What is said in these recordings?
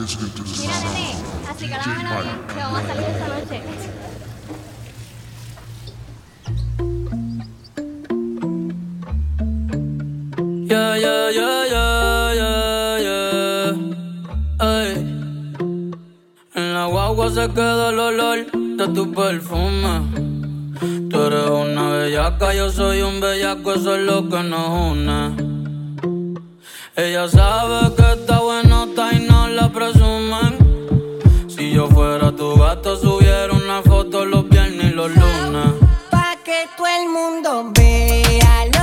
listening to the sound of DJ Mike P.R. Yeah, yeah, yeah, yeah, yeah, yeah. Ay. En la guagua se queda el olor de tu perfume. Tú eres una bellaca, yo soy un bellaco, eso es lo que nos une. Ella sabe que está buenota y no la presumen. Si yo fuera tu gato, subiera una foto los viernes y los lunes. Pa' que todo el mundo vea lo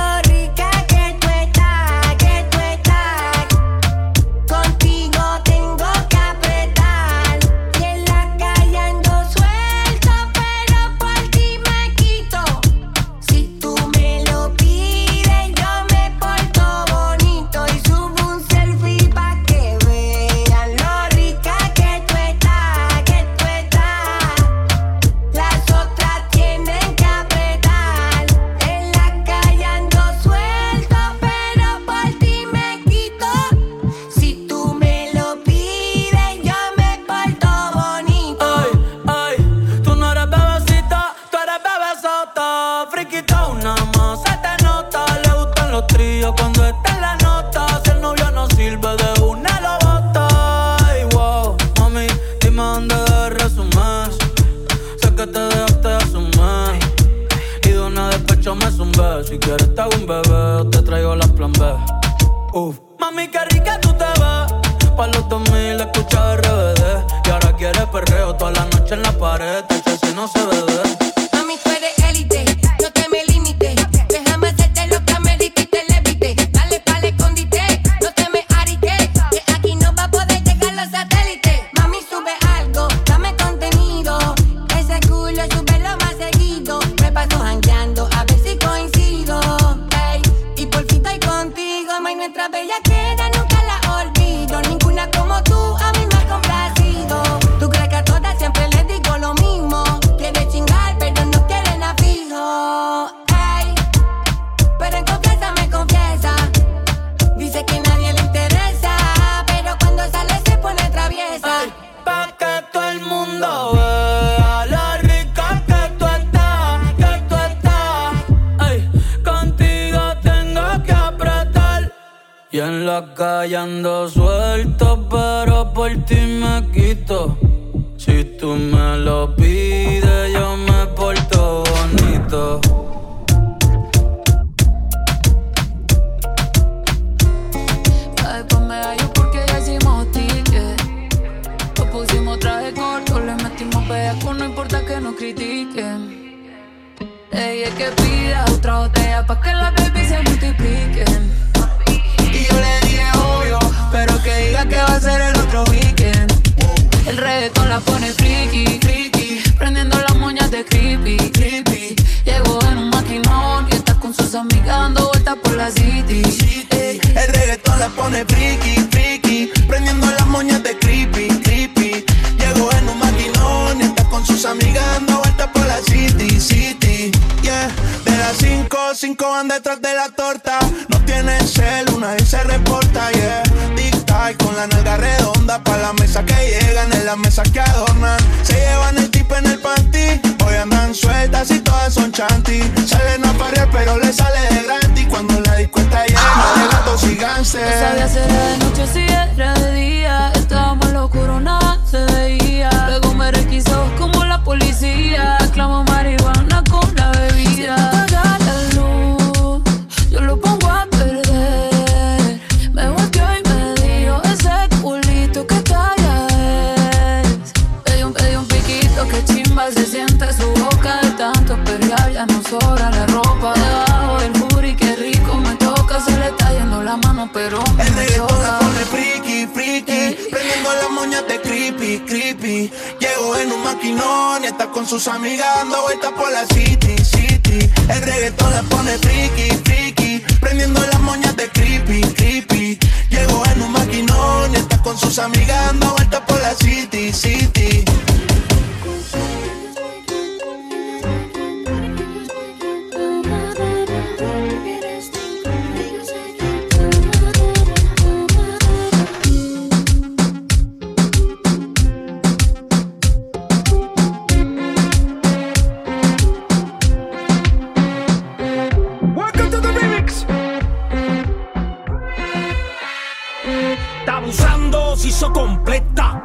puso completa.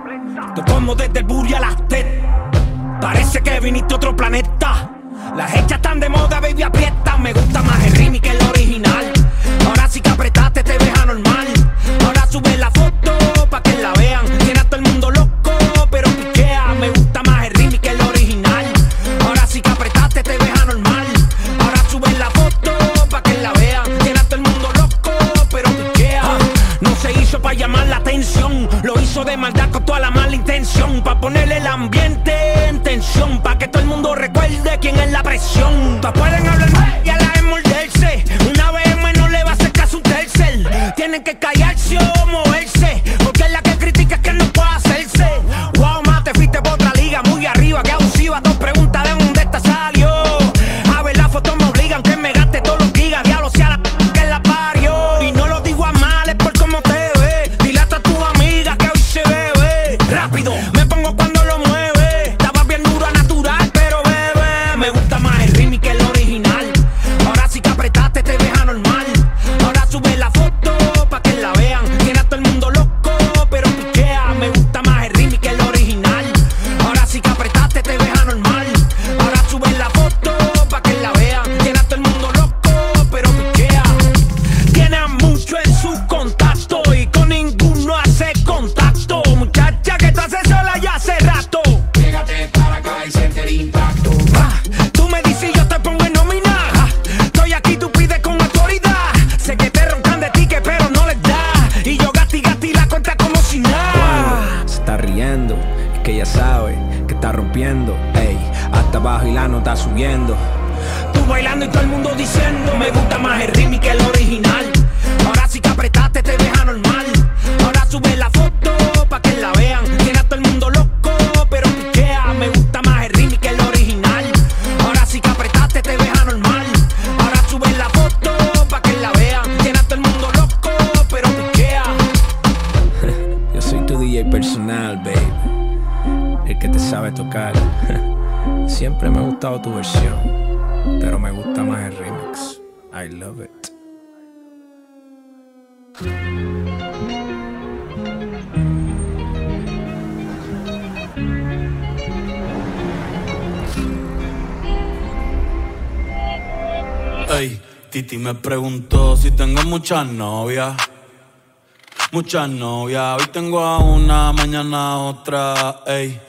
Te como desde el booty a las tetas. Parece que viniste a otro planeta. Las hechas están de moda, baby, aprieta. Me gusta más el remix que el original. Ahora sí que apretaste, te ves anormal. Ahora sube la foto pa' que la vean. Tiene a todo el mundo loco, pero piquea. Me gusta más el remix que el original. Ahora sí que apretaste, te ves anormal. Ahora sube la foto pa' que la vean. Tiene a todo el mundo loco, pero piquea. No se hizo pa' llamar la atención. Lo hizo de maldad con toda la mala intención. Pa' ponerle el ambiente en tensión. Pa' que todo el mundo recuerde quién es la presión. Pa' pueden hablar mal y a la vez morderse. Una vez tienen que callarse o moverse, porque la que critica es que no puede hacerse. Wow, mate, fuiste por otra liga, muy arriba, que abusiva. Dos preguntas de dónde esta salió. A ver, la foto me obligan, que me gaste todos los gigas. Diablo, sea la que la parió. Y no lo digo a males por cómo te ve. Dilata a tus amigas que hoy se bebe. Rápido, me pongo cuando lo mueve. Estaba bien duro a natural, pero bebé. Me gusta más el remix que el original. Ahora sí que apretaste, te ves anormal. Ahora sube la foto. Ey, hasta abajo y la nota subiendo. Tú bailando y todo el mundo diciendo. Me gusta más el remix que el original. Ahora sí que apretaste, te ves anormal. Ahora sube la foto pa' que la vean. Tiene a todo el mundo loco, pero piquea. Me gusta más el remix que el original. Ahora sí que apretaste, te ves anormal. Ahora sube la foto pa' que la vean. Tiene a todo el mundo loco, pero piquea. Yo soy tu DJ personal, baby. El que te sabe tocar. Siempre me ha gustado tu versión, pero me gusta más el remix. I love it. Hey, Titi me preguntó si tengo muchas novias. Muchas novias, hoy tengo a una, mañana a otra, ey.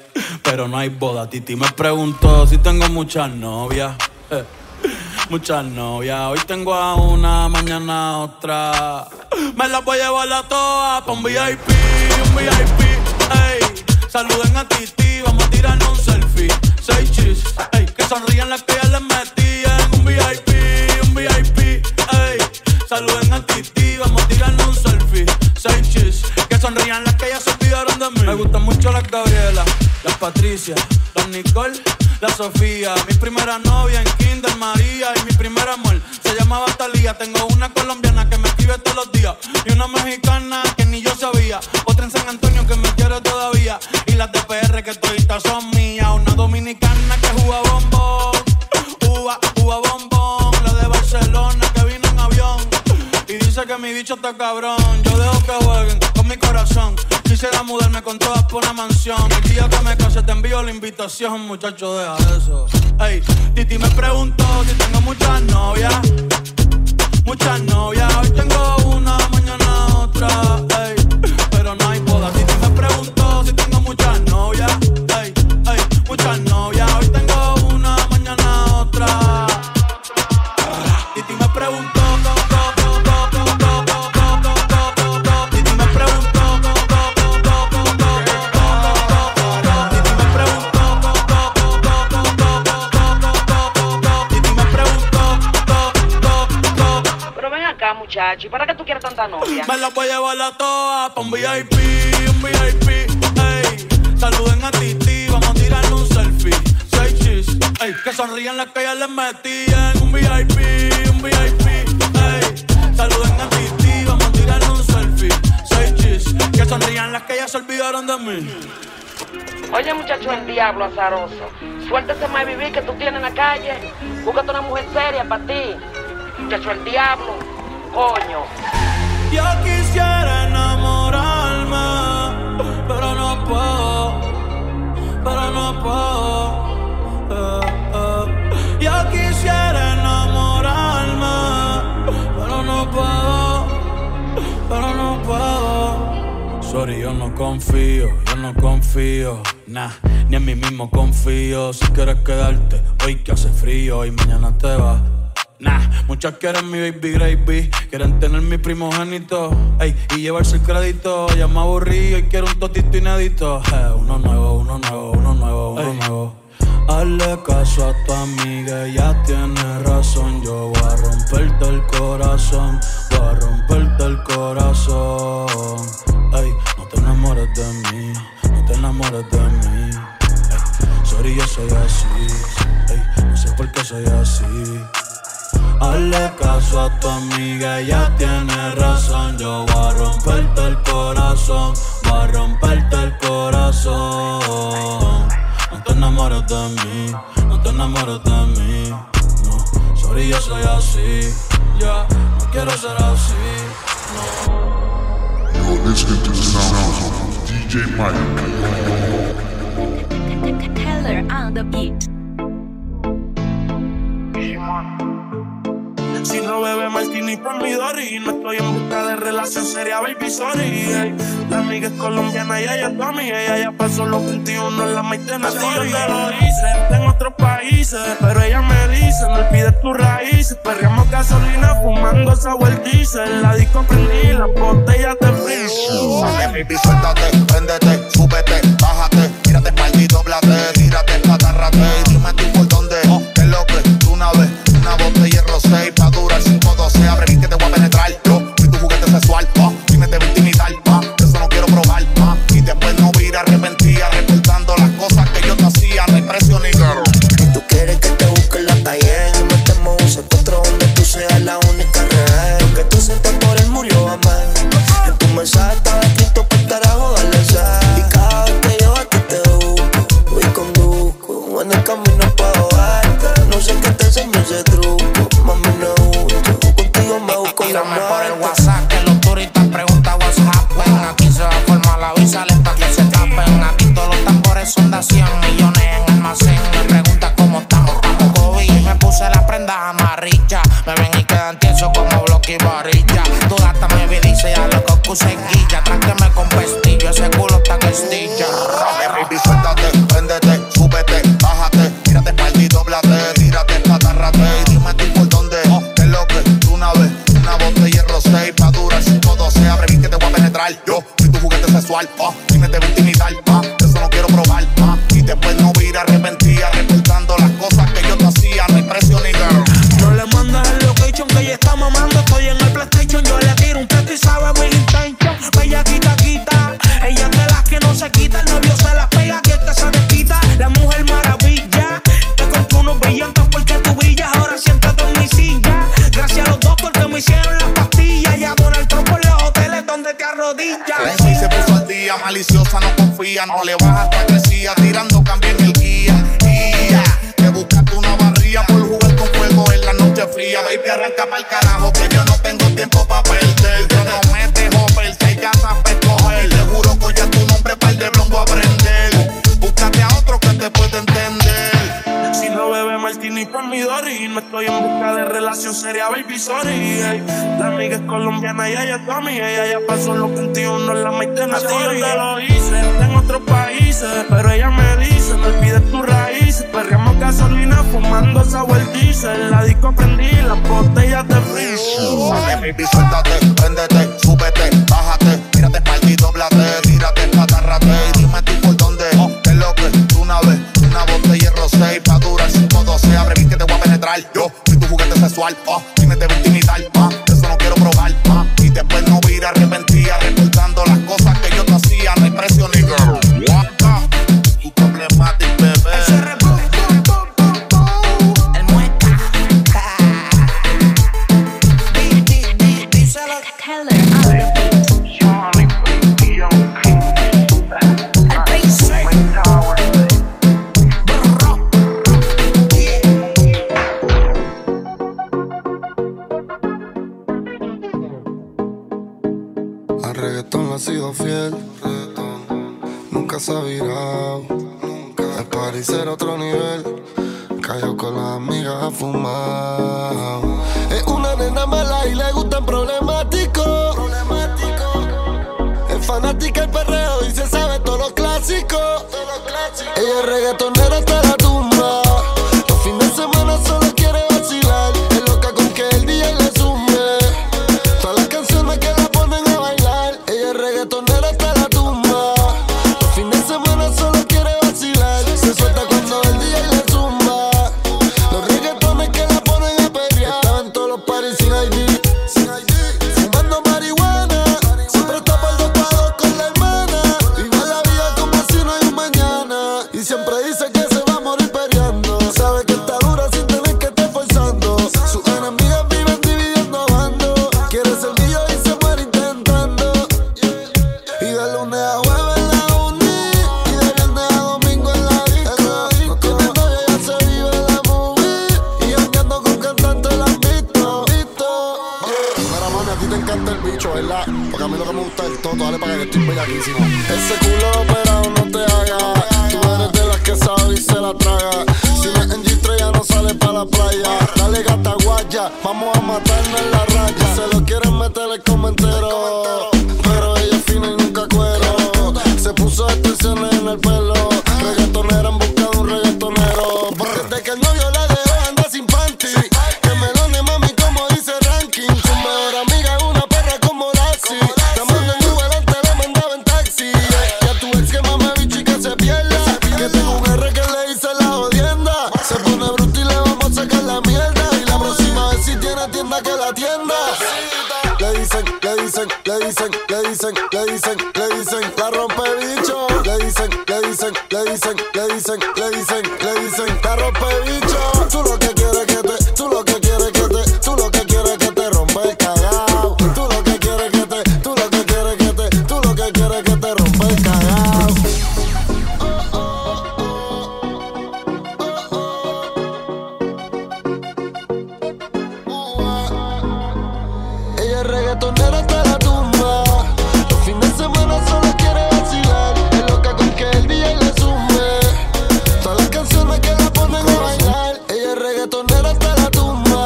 Pero no hay boda, Titi me preguntó si tengo muchas novias. Muchas novias, hoy tengo a una, mañana a otra. Me las voy a llevar a todas pa' un VIP, ey. Saluden a Titi, vamos a tirarnos un selfie. Seis chis, ey. Que sonrían las que ya les metían. Un VIP, ey. Saluden a Titi, vamos a tirarnos un selfie. Seis chis, que sonrían las que ya se olvidaron de mí. Me gustan mucho las Gabriela, las Patricia, las Nicole, la Sofía. Mi primera novia en Kinder María y mi primer amor se llamaba Talía. Tengo una colombiana que me escribe todos los días y una mexicana que ni yo sabía. Otra en San Antonio que me quiere todavía y las de PR que toditas son mías. Una dominicana que juega bombón, uva bombón. La de Barcelona que vino en avión y dice que mi bicho está cabrón. Yo dejo que jueguen con mi corazón. Quisiera mudarme con todas por una mansión. El día que me case te envío la invitación. Muchacho, deja eso. Ey, Titi me preguntó si tengo muchas novias. Muchas novias, hoy tengo una, mañana otra. Ey, pero no hay boda. Titi me preguntó si tengo muchas novias. Ey, ey, muchas novias, hoy tengo una, mañana otra. Titi me preguntó. Muchacho, ¿y para qué tú quieres tanta novia? Me la voy a llevar a todas pa' un VIP, ey. Saluden a Titi, vamos a tirar un selfie. Seis chis, ey. Que sonrían las que ya les metían. Un VIP, ey. Saluden a Titi, vamos a tirar un selfie. Seis chis, que sonrían las que ya se olvidaron de mí. Oye, muchacho, el diablo azaroso. Suéltese más vivir que tú tienes en la calle. Búscate una mujer seria para ti. Muchacho, el diablo. Coño. Yo quisiera enamorarme pero no puedo. Yo quisiera enamorarme, pero no puedo. Sorry, yo no confío, nah, ni en mí mismo confío. Si quieres quedarte, hoy que hace frío y mañana te vas. Nah, muchas quieren mi baby gravy, quieren tener mi primogénito, ey, y llevarse el crédito. Ya me aburrí y quiero un totito inédito. Uno nuevo. Hazle caso a tu amiga, ella tiene razón. Yo voy a romperte el corazón, Ey, no te enamores de mí, ey, sorry, yo soy así, ey, no sé por qué soy así. Hazle caso a tu amiga, ella tiene razón. Yo voy a romperte el corazón, No te enamores de mí, no. Sorry, yo soy así, yeah, no quiero ser así, no. You are listening to the sounds of DJ Mike P.R on the beat. Si no bebe martini por mi Dory, no estoy en busca de relación seria, baby, sorry. Ey, la amiga es colombiana y ella es tu amiga. Ella ya pasó los 21 en la maite en el story. Yo te lo hice, está en otros países, pero ella me dice, no olvides tus raíces. Perreamos gasolina fumando sour diesel. La disco prendí, las botellas de frío. Sale, baby, suéltate, véndete, súbete, bájate, tírate espalda y dóblate, tírate, patárrate y dime tú por dónde, oh, qué es lo que tú una vez. Una botella rosé pa' durar 5-12. Abre bien que te voy a penetrar. Yo soy tu juguete sexual, pa. Si me te voy a intimidar, pa. Eso no quiero probar, pa. Y después no vira arrepentida, reportando las cosas que yo te hacía. No hay presión ni girl. Si tú quieres que te busque en la calle, si metemos un secuestro donde tú seas la única real. Lo que tú sientes por él murió, amá. En tu mensaje estaba escrito por carajo, dale sal. Y cada vez que yo aquí te busco, voy conduzco en el camino pa' bajarte. No sé qué te enseñó ese truco. Mami, no, yo contigo me busco la muerte. Tírame por el WhatsApp que los turistas preguntan what's happening. Aquí se va a formar la visa lenta que se escapen. Aquí todos los tambores son de 100 millones en almacén. Me pregunta cómo estamos, estamos COVID. Me puse las prendas amarillas, me ven y quedan tiesos como bloque y varilla. Tu gata me vidice y a lo que puse en guilla. Tráteme con pestillo, ese culo está que estilla. Baby, suéltate, véndete, súbete, bájate, tírate espalda y dóblate, tírate, patárrate y dime tú por dónde, oh, qué es lo que tú una vez. Una botella rosé pa' durar 5-12. Abre bien que te voy a penetrar. Yo soy tu juguete sexual, oh, si me te voy a intimidar, pa. Eso no quiero probar, pa. Y después no vira arrepentida, reportando las cosas que yo te hacía. No hay presión ni girl. No le mandas el location que ella está mamando. Estoy en el PlayStation, yo le tiro un teto y sabe mi intención. Ella quita, ella de las que no se quita. El novio se las pega, que esta se desquita. La mujer maravilla, te compré unos brillantes porque tú brillas. Ahora siéntate en mi silla. Gracias a los dos porque me hicieron las pastillas. Y a Donald Trump por los hoteles donde te arrodillas. Si se puso al día, maliciosa, no confía. No le baja hasta que siga tirando, cambia en el guía. Te buscaste una barría por jugar con fuego en la noche fría. Baby, arranca pa'l carajo que yo no tengo tiempo pa' perder. Yo no me dejo perder, ya sabes coger. Te juro que ya tu nombre pa'l de blongo aprender. Búscate a otro que te pueda entender. Si no bebe martini por mi Dory, no estoy en busca de relación seria, baby, sorry. Ey, la amiga es colombiana y ella es tu amiga. Ella ya pasó los 21 en la maite en el story. Yo te lo hice, en otros países, pero ella me dice, no olvides tus raíces. Perreamos gasolina fumando sour diesel. La disco prendí, las botellas de frío. Sale, baby, suéltate, véndete, súbete, bájate, tírate espalda y dóblate, tírate, patárrate y dime tú por dónde, oh, qué es lo que tú una vez. Una botella rosé pa' durar 5-12. Abre bien que te voy a penetrar. Yo soy tu juguete sexual, oh, si me te voy a intimidar, pa. Eso no quiero probar, pa. Y después no vira arrepentida, reportando las cosas que yo te hacía. No hay presión ni girl. Tu problemática, bebé. Reggeton ha sido fiel, Reggeton. nunca se ha virado. El party será otro nivel. Cayó con las amigas a fumar. Es una nena mala y le gustan problemáticos. Es fanática del perreo y se sabe todos los clásicos. Ella es reggaetonera hasta la tumba. Los fines de semana solo quiere vacilar. Es loca con que el DJ le zumbe. Todas las canciones que la ponen a bailar. Ella es reggaetonera hasta la tumba. Los fines de semana solo quiere vacilar. Se suelta cuando el DJ le zumba. Los reggaetones que la ponen a pelear. Estaba en todos los parties sin ID. Fumando marihuana. Siempre está por dos pa' dos con la hermana. Vive la vida como si no hay un mañana. Y siempre dice que se va a morir peleando. Sabe que está dura sin tener que estar forzando. Sus enemigas viven dividiendo a bandos. Quiere ser mío y se muere intentando. Y de lunes a jueves en la uni. Y de viernes a domingo en la disco. No tiene novia, ya se vive la movie. Y andando con cantantes la han visto. Mira, mami, a ti te encanta el bicho, ¿verdad? Porque a mí lo que me gusta es todo. Dale para que estoy bellaquísimo. Ese culo operado no te haga. Tú eres de las que sabe y se la traga. Si no es en G3 ya no sale pa' la playa. Dale gata guaya, vamos a matarnos en la raya. Se lo quieren meter el comentero, pero ella es fina y nunca cuero. Se puso extensiones en el pelo. Reggaetonera en busca de un reggaetonero. Desde que el novio la dejó anda sin panty. Que melone mami como dice el ranking. Su mejor amiga es una perra como Lassie. La manda en Uber antes la mandaba en taxi. Y a tu ex que mame bicho y que se pierda. Que tengo un R que le hice la jodienda. Se pone bruto y le vamos a sacar la mierda. Y la próxima vez si tiene tienda que la tienda. Le dicen, la rompe bicho. Le dicen, la rompe bicho. Tú lo que quieres que te rompa el cagao. Tú lo que quieres que te rompa el cagao. Ella es reggaetonera hasta la tumba. Los fines de semana solo quiere vacilar. Es loca con que el DJ le zumbe. Todas las canciones que la ponen a bailar. Ella es reggaetonera hasta la tumba.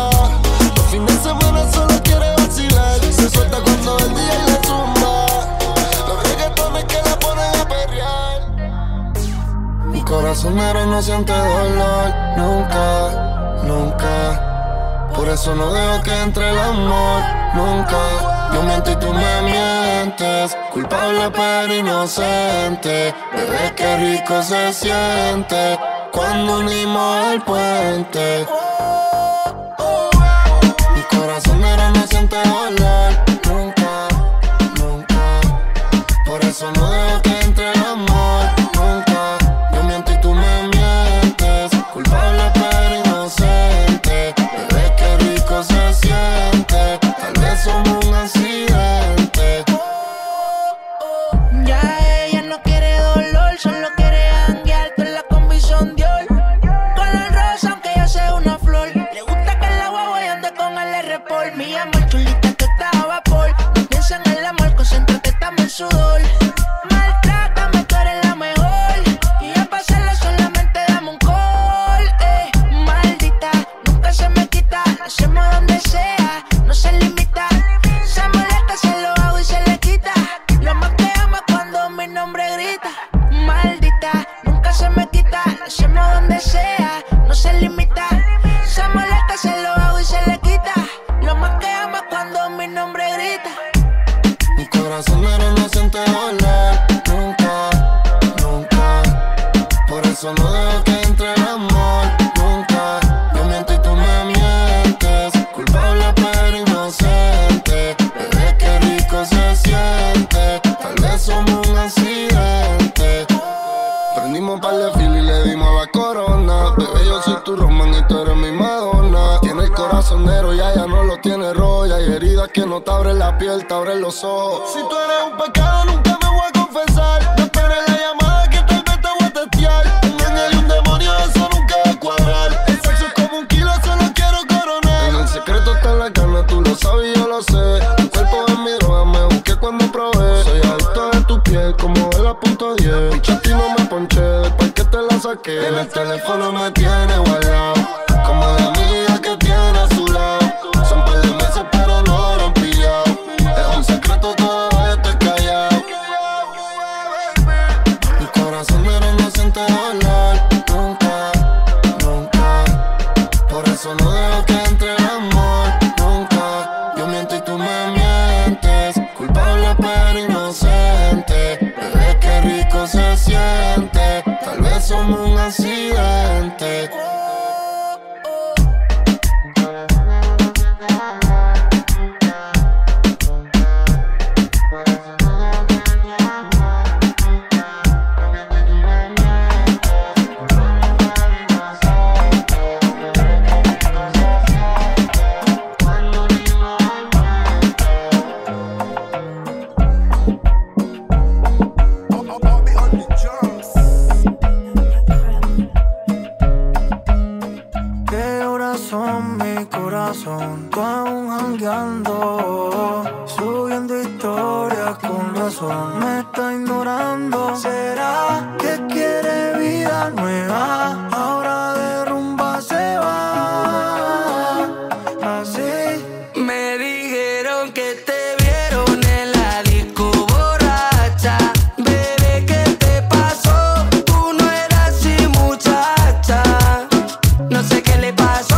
Los fines de semana solo quiere vacilar. Se suelta cuando el DJ le zumba. Los reggaetones que la ponen a perrear. Mi corazonero no siente dolor. Nunca. Por eso no dejo que entre el amor. Nunca, yo miento y tú me mientes. Culpable pero inocente. Bebé, qué rico se siente cuando unimos el puente. Mi corazón era no siente dolor. Nunca. Por eso no dejo que entre el amor. Nunca, yo miento y tú me mientes. Culpable pero inocente. Bebé, qué rico se siente. Somos un accidente. Ya ella no quiere dolor, solo quiere janguear. Con la convicción de hoy, color rosa aunque yo sea una flor. Le gusta que la guagua y ande con el R-Pol. Mi amor chulita que está a vapor. No piensa en el amor, concéntrate, estamos en sudor. Maltrátame, tú eres la mejor. Y ya para hacerlo solamente dame un call. Maldita, nunca se me quita. Lo hacemos donde sea, no se limita. Hacemos donde sea, no se limita. Se molesta, se lo hago y se le quita. Lo más que ama cuando mi nombre grita. Mi corazón era no siente dolor. Nunca. Por eso no dejo que entre el amor. Nunca, yo miento y tú me mientes. Culpable pero inocente. Bebé, qué rico se siente. Tal vez somos un accidente. Prendimos par de fila y le dimos a la corona. Bebé, yo soy tu Román y tú eres mi Madonna. Tiene el corazonero y allá no lo tiene roya. Hay heridas que no te abren la piel, te abren los ojos. Si tú eres un pecado, nunca me voy a confesar. No esperes la llamada que tal vez te voy a testear. Un ángel y un demonio, eso nunca va a cuadrar. El sexo es como un kilo, solo quiero coronar. En el secreto está la carne, tú lo sabes y yo lo sé. Tu cuerpo es mi droga, me busqué cuando probé. Soy adicto de tu piel, como de la .10. En el teléfono me tiene guardado, como la amiga que tiene a su lado. Son par de meses pero no lo han pillado. Es un secreto, todo esto es callado. Mi corazón no me siente dolor, nunca, nunca. Por eso no dejo que entre el amor, nunca. Yo miento y tú me mientes, culpable pero inocente. Bebé, qué rico se siente. Tal vez somos un accidente. Tú aún jangueando, subiendo historias con razón. Me está ignorando. ¿Será que quiere vida nueva? Ahora de rumba se va. Así me dijeron que te vieron en la disco borracha. Bebé, ¿qué te pasó? Tú no eras así, muchacha. No sé qué le pasó.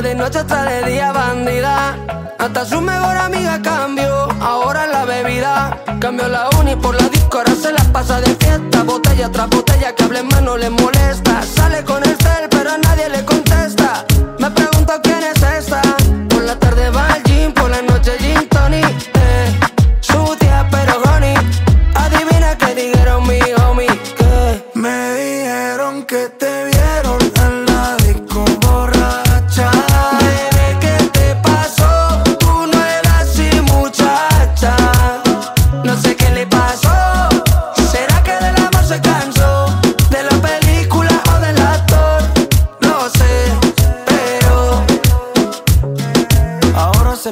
De noche hasta de día, bandida. Hasta su mejor amiga cambió, ahora la bebida. Cambió la uni por la disco, ahora se la pasa de fiesta. Botella tras botella, que hable más no le molesta. Sale con el cel, pero a nadie le contesta. Me pregunto quién es esta. Por la tarde va al gym, por la noche gin tonic. Sucia pero honey. Adivina que dijeron mi homie. Que me dijeron que te vieron en la disco borracha.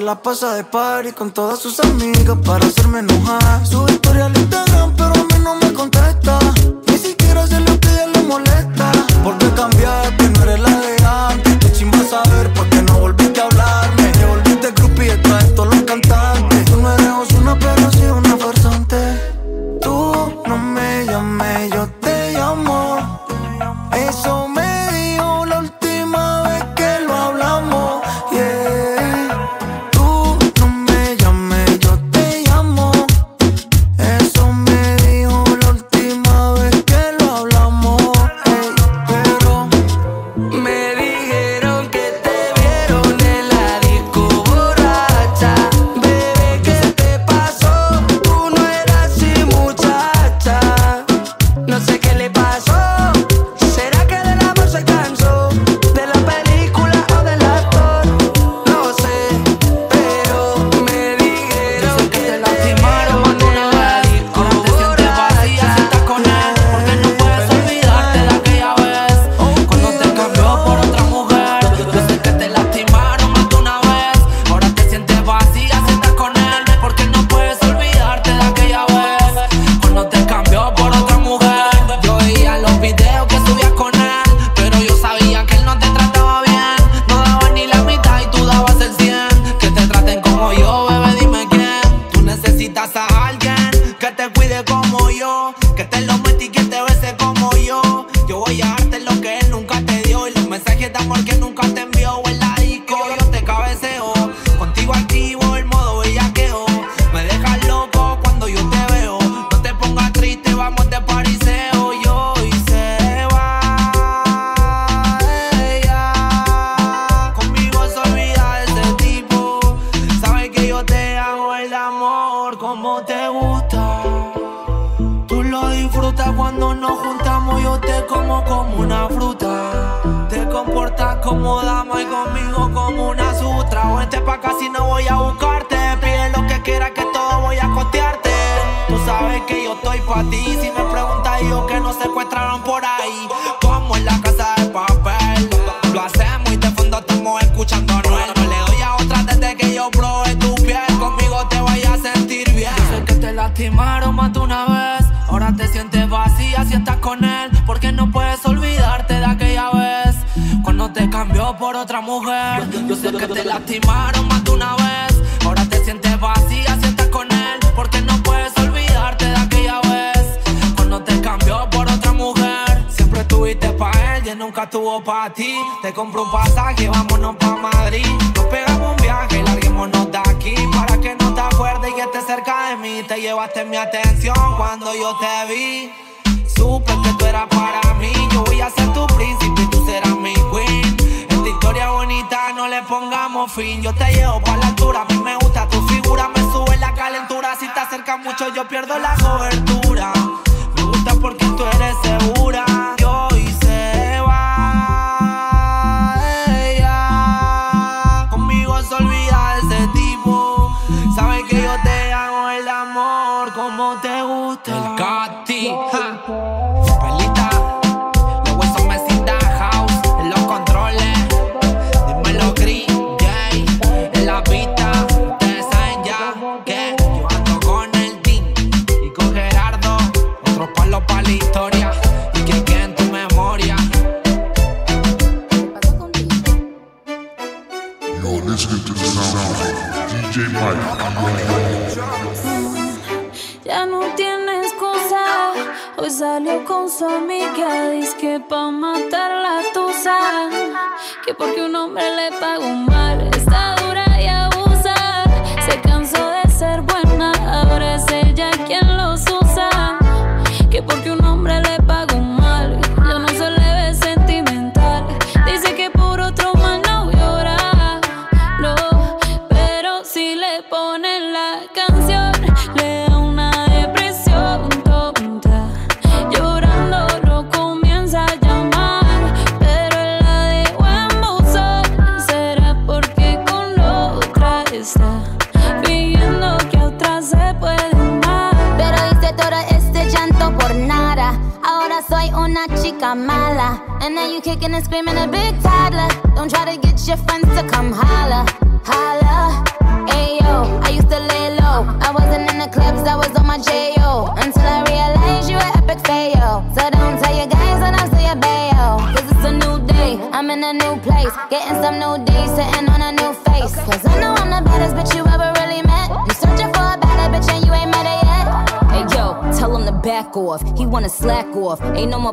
La pasa de party con todas sus amigas para hacerme enojar. Sube historia al Instagram pero a mí no me contesta. Ni siquiera sé lo que ella le molesta. ¿Por qué cambiaste? No eres la de antes. Qué chimba saber por qué no volviste a hablarme. Te volviste groupie y traes todos los cantantes. Tú no eres una pero sí una farsante. Tú no me llames, yo te llamo. Eso me dijo la última vez que lo hablamos. Yeah. como dama y conmigo como una sutra. O vente pa' acá si no voy a buscarte. Pide lo que quieras que todo voy a costearte. Tú sabes que yo estoy pa' ti. Si me preguntas yo que nos secuestraron por ahí. Como en la casa de papel lo hacemos y de fondo estamos escuchando a Noel. No le doy a otra desde que yo probé tu piel. Conmigo te voy a sentir bien. Yo sé que te lastimaron más de una vez. Ahora te sientes vacía si estás con él. Porque no puedes olvidarte de aquella vez cuando te cambió por otra mujer. Yo sé que te lastimaron más de una vez. Ahora te sientes vacía si estás con él. Porque no puedes olvidarte de aquella vez cuando te cambió por otra mujer. Siempre estuviste pa' él y él nunca estuvo pa' ti. Te compro un pasaje, vámonos pa' Madrid. Nos pegamos un viaje, larguémonos de aquí. Para que no te acuerdes y estés cerca de mí. Te llevaste mi atención cuando yo te vi. Supe que tú eras para mí. Yo voy a ser tu príncipe y tú serás mi queen. Esta historia bonita no le pongamos fin. Yo te llevo pa' la altura, a mí me gusta tu figura. Me sube la calentura, si te acercas mucho yo pierdo la cobertura. Me gusta porque tú eres segura. Yo hice va de ella. Conmigo se olvida de ese tipo. Sabes que yo te hago el amor como te gusta. El Cati, Papelita, los huesos me sin da house, en los controles, dímelo gris, gay, en la pista, ustedes saben ya que yo ando con el team y con Gerardo, otros palos para la historia y que quede en tu memoria. You're listening to the sound of DJ Mike. Ya no tienes cosa. Hoy salió con su amiga, dizque pa' matar la tusa. Que porque un hombre le pagó mal, está dura y abusa. Se cansó de ser buena, ahora es ella quien los usa. Que porque un hombre le pagó mal, ya no se le ve sentimental. Dice que por otro mal no llora, no, pero si le ponen la canción le da una depresión tonta. Llorando lo comienza a llamar, pero él la dejó embozar. Será porque con otra está fingiendo que a otra se puede amar. Pero hice todo este llanto por nada. Ahora soy una chica mala. And now you kicking and screaming a big toddler. Don't try to get your friends to come holla, holla. Ayo, I used to lay low. I wasn't in the clubs, I was on my J.O. Until I realized you were epic fail. So don't tell your guys when I say a bayo. Cause it's a new day, I'm in a new place. Getting some new days, sitting on a new face. Cause I know I'm the baddest bitch you ever really met. You searching for a better bitch and you ain't met her yet. Hey yo, tell him to back off, he wanna slack off. Ain't no more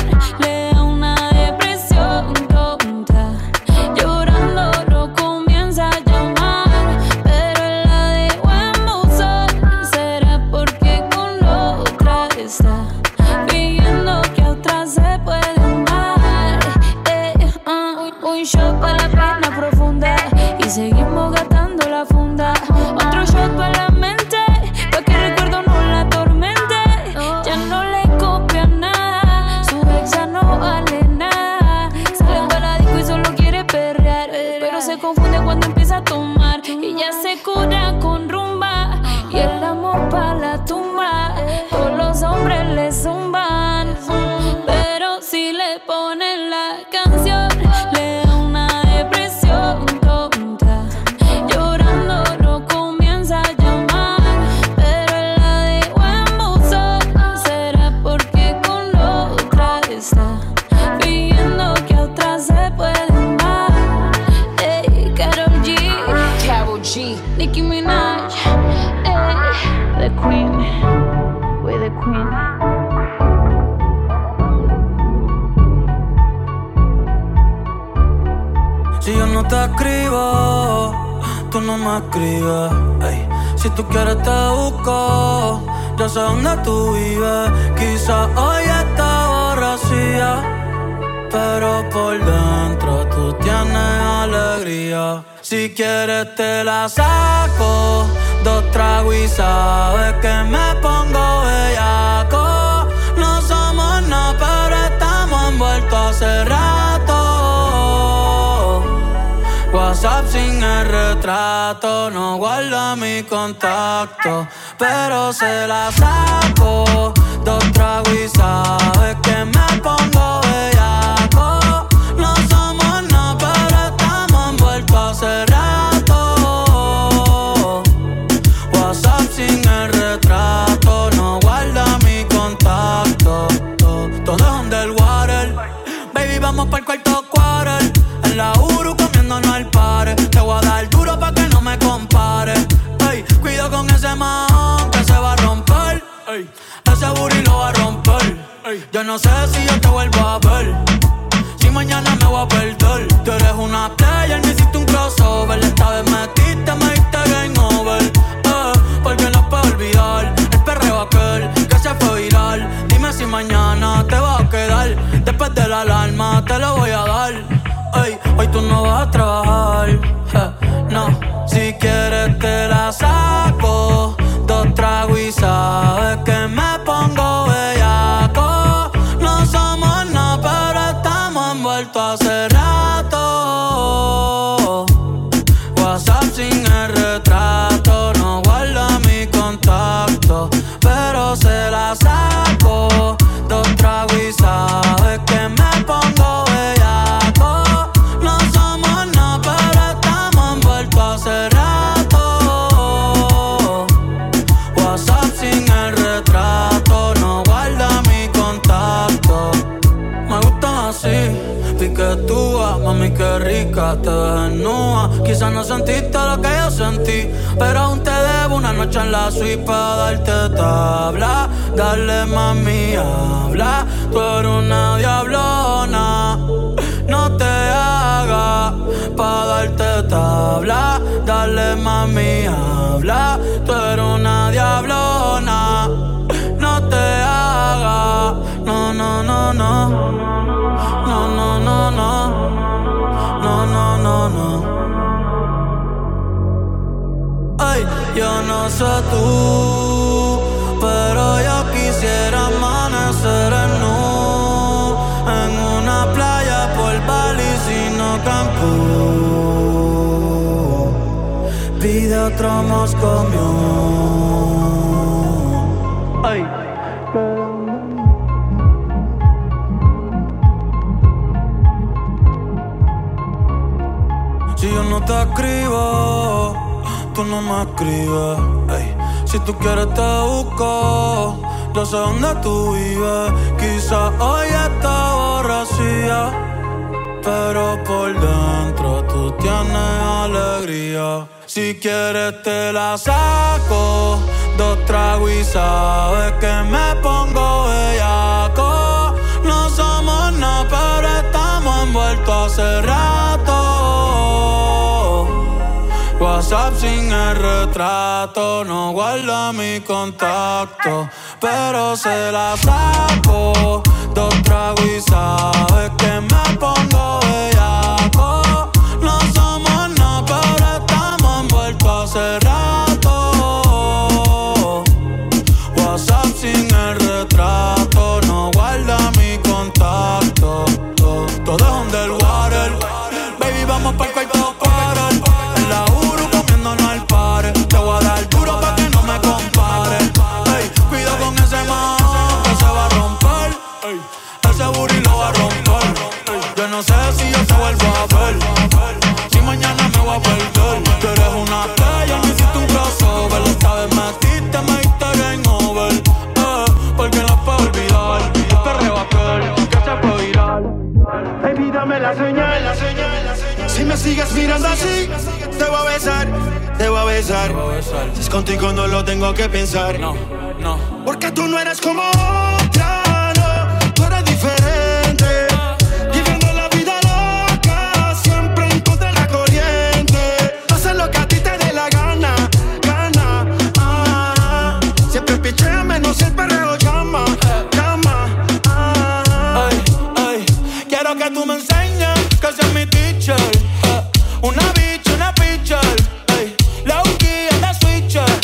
le da una depresión tonta. Llorando lo comienza a llamar, pero él la dejó embozar. Será porque con otra está fingiendo que a otra se puede amar. Un shot para la pena profunda y seguimos gastando la funda. Otro shot para la mente pa' que recuerdo no la tormenta. Ya no le copia nada, su ex ya no vale nada. Sale pa' la disco y solo quiere perrear, pero se confunde cuando empieza a tomar. Y ya se cura con rumba y el amor pa' la tumba. Todos los hombres le zumban, pero si le ponen la canción le da una depresión tonta. Llorando lo comienza a llamar, pero él la dejó embozar. Será porque con otra está fingiendo que a otra se puede amar. Ey, Karol G, Karol G, Nicki Minaj, ey, the queen, we're the queen. Si yo no te escribo, tú no me escribes, ey. Si tú quieres te busco, ya sé dónde tú vives. Quizás hoy está borracía, pero por dentro tú tienes alegría. Si quieres te la saco dos tragos y sabes que me pongo bellaco. No somos nada, pero estamos envueltos hace rato. WhatsApp sin el retrato, no guarda mi contacto, pero se la saco. Dos tragos y sabes que me pongo bellaco. No somos nada, pero estamos envueltos hace rato. WhatsApp sin el retrato, no guarda mi contacto. Todo underwater. Baby, vamos para el cuarto quarter. En la Uru comiéndonos al par. Te voy a dar duro pa' que no me compare. Ey, cuido con ese mahón que se va a romper. Ey. Ese booty lo va a romper. Yo no sé si yo te vuelvo a ver, si mañana me voy a perder. Tú eres una player, me hiciste un crossover. Esta vez metiste, me diste game over. Porque no puedo olvidar el perreo aquel que se fue viral. Dime si mañana te vas a quedar. Después de la alarma te lo voy a dar. Hoy tú no vas a trabajar, no. Si quieres te la saco. Dos tragos y sabes que me pongo bellaco. No somos nada, pero estamos envueltos hace rato. WhatsApp sin el retrato, no guarda mi contacto, pero se la saco. Dos tragos y sabes que me pongo bellaco. No somos nada, pero estamos envueltos hace rato. Tú, mami, qué rica, te desnuda. Quizás no sentiste lo que yo sentí, pero aún te debo una noche en la suite para darte tabla. Dale, mami, habla. Tú eres una diablona, no te hagas. Pa' darte tabla. Dale, mami, habla. Tú eres una diablona, no te hagas. No, no, no, no. No, no, no, no, no, no, no. Ay, yo no sé tú, pero yo quisiera amanecer en nu, en una playa por Bali, sino Cancún. Pide otro moscomión. Ay. Si yo no te escribo, tú no me escribes. Ey. Si tú quieres te busco, yo sé dónde tú vives. Quizás hoy está borracía, pero por dentro tú tienes alegría. Si quieres te la saco, dos tragos y sabes que me pongo bellaco. No somos nada, pero estamos envueltos hace rato. WhatsApp sin el retrato, no guarda mi contacto, pero se la saco. Dos tragos y sabes que me pongo bellaco. No somos nada, pero estamos envueltos hace rato. WhatsApp sin el retrato, no guarda mi contacto. Todo underwater. Baby, vamos pa'l cuarto quarter. La Uru comiéndonos al par. Te voy a dar duro pa' que no me compare. Ey, cuido con ese mahón que se va a romper. Ese booty lo va a romper. Yo no sé si yo te vuelvo a ver, si mañana me voy a perder. Tú eres una playa, me hiciste un crossover. Esta vez metiste, me diste game over. Porque no puedo olvidar el perreo aquel que se fue viral. Baby, dame la señal, la señal, la señal. Si me sigues mirando así, te voy a besar, te voy a besar. Si es contigo no lo tengo que pensar. No, no. Porque tú no eres como otra, no. Tú eres diferente. Viviendo la vida loca, siempre en contra de la corriente. Haces lo que a ti te dé la gana, gana. Ah, siempre pichea, menos el perreo llama, llama. Ah, ay, ay. Quiero que tú me enseñes que seas mi teacher. Una bitch, ey, low key en la switcher.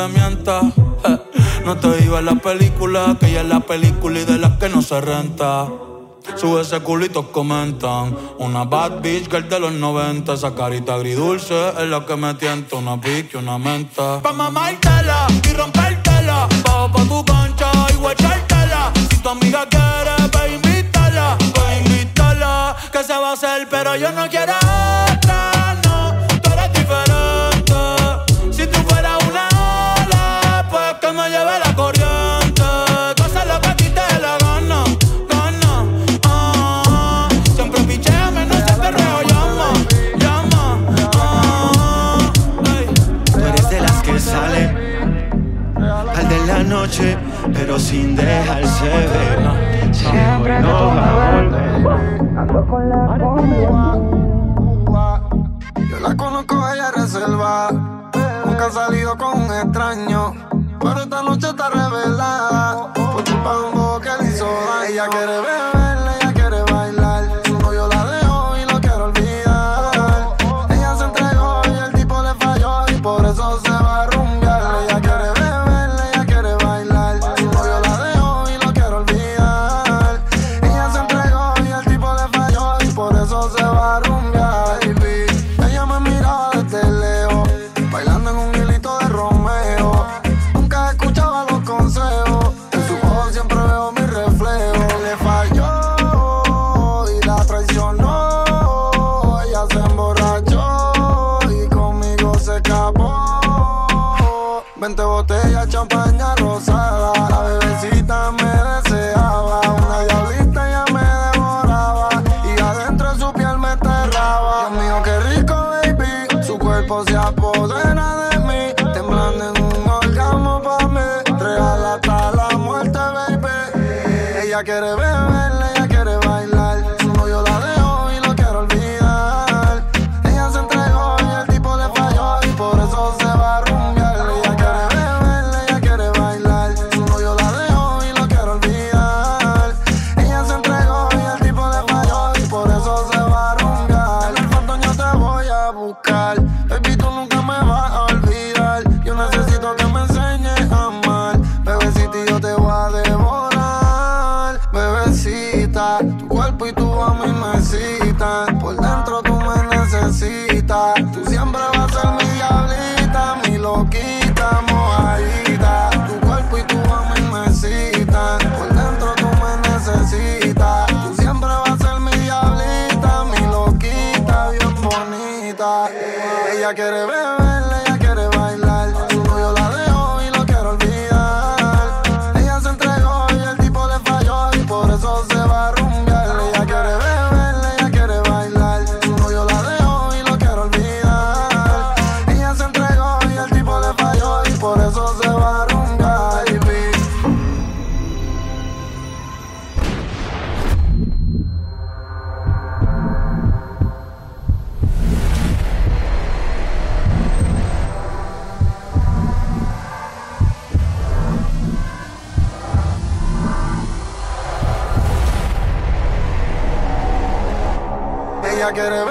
le mientas. No te digas la película, que ella es la película y de las que no se renta. Sube ese culito, comentan. Una bad bitch girl de los 90. Esa carita agridulce es la que me tienta. Una pique, una menta. Pa' mamártela y rompértela. Bajo pa' tu concha y guachártela. Si tu amiga quiere, pues invítala, que se va a hacer, pero yo no quiero otra. Noche, pero sin dejarse ver. No, siempre que tú me ves, ando con la comba. Yo la conozco, ella reserva. Nunca ha salido con un extraño, pero esta noche está revelada. Por culpa de un bobo que le hizo daño. Ella quiere beberla, ella quiere bailar. Si no, yo la dejo y lo quiero olvidar. Ella se entregó y el tipo le falló y por eso se va a rumbear. Ella quiere champaña rosada, la bebecita me deseaba, una diablita ya me devoraba y adentro de su piel me enterraba. Dios mío, qué rico, baby, su cuerpo se apodera de mí, temblando en un orgasmo pa' mí, real hasta la muerte, baby. Ella quiere beberla, ella quiere bailar, si no yo la dejo y lo quiero olvidar. Ella se entregó y el tipo le falló y por eso se va a rumbear. Ella quiere I get it.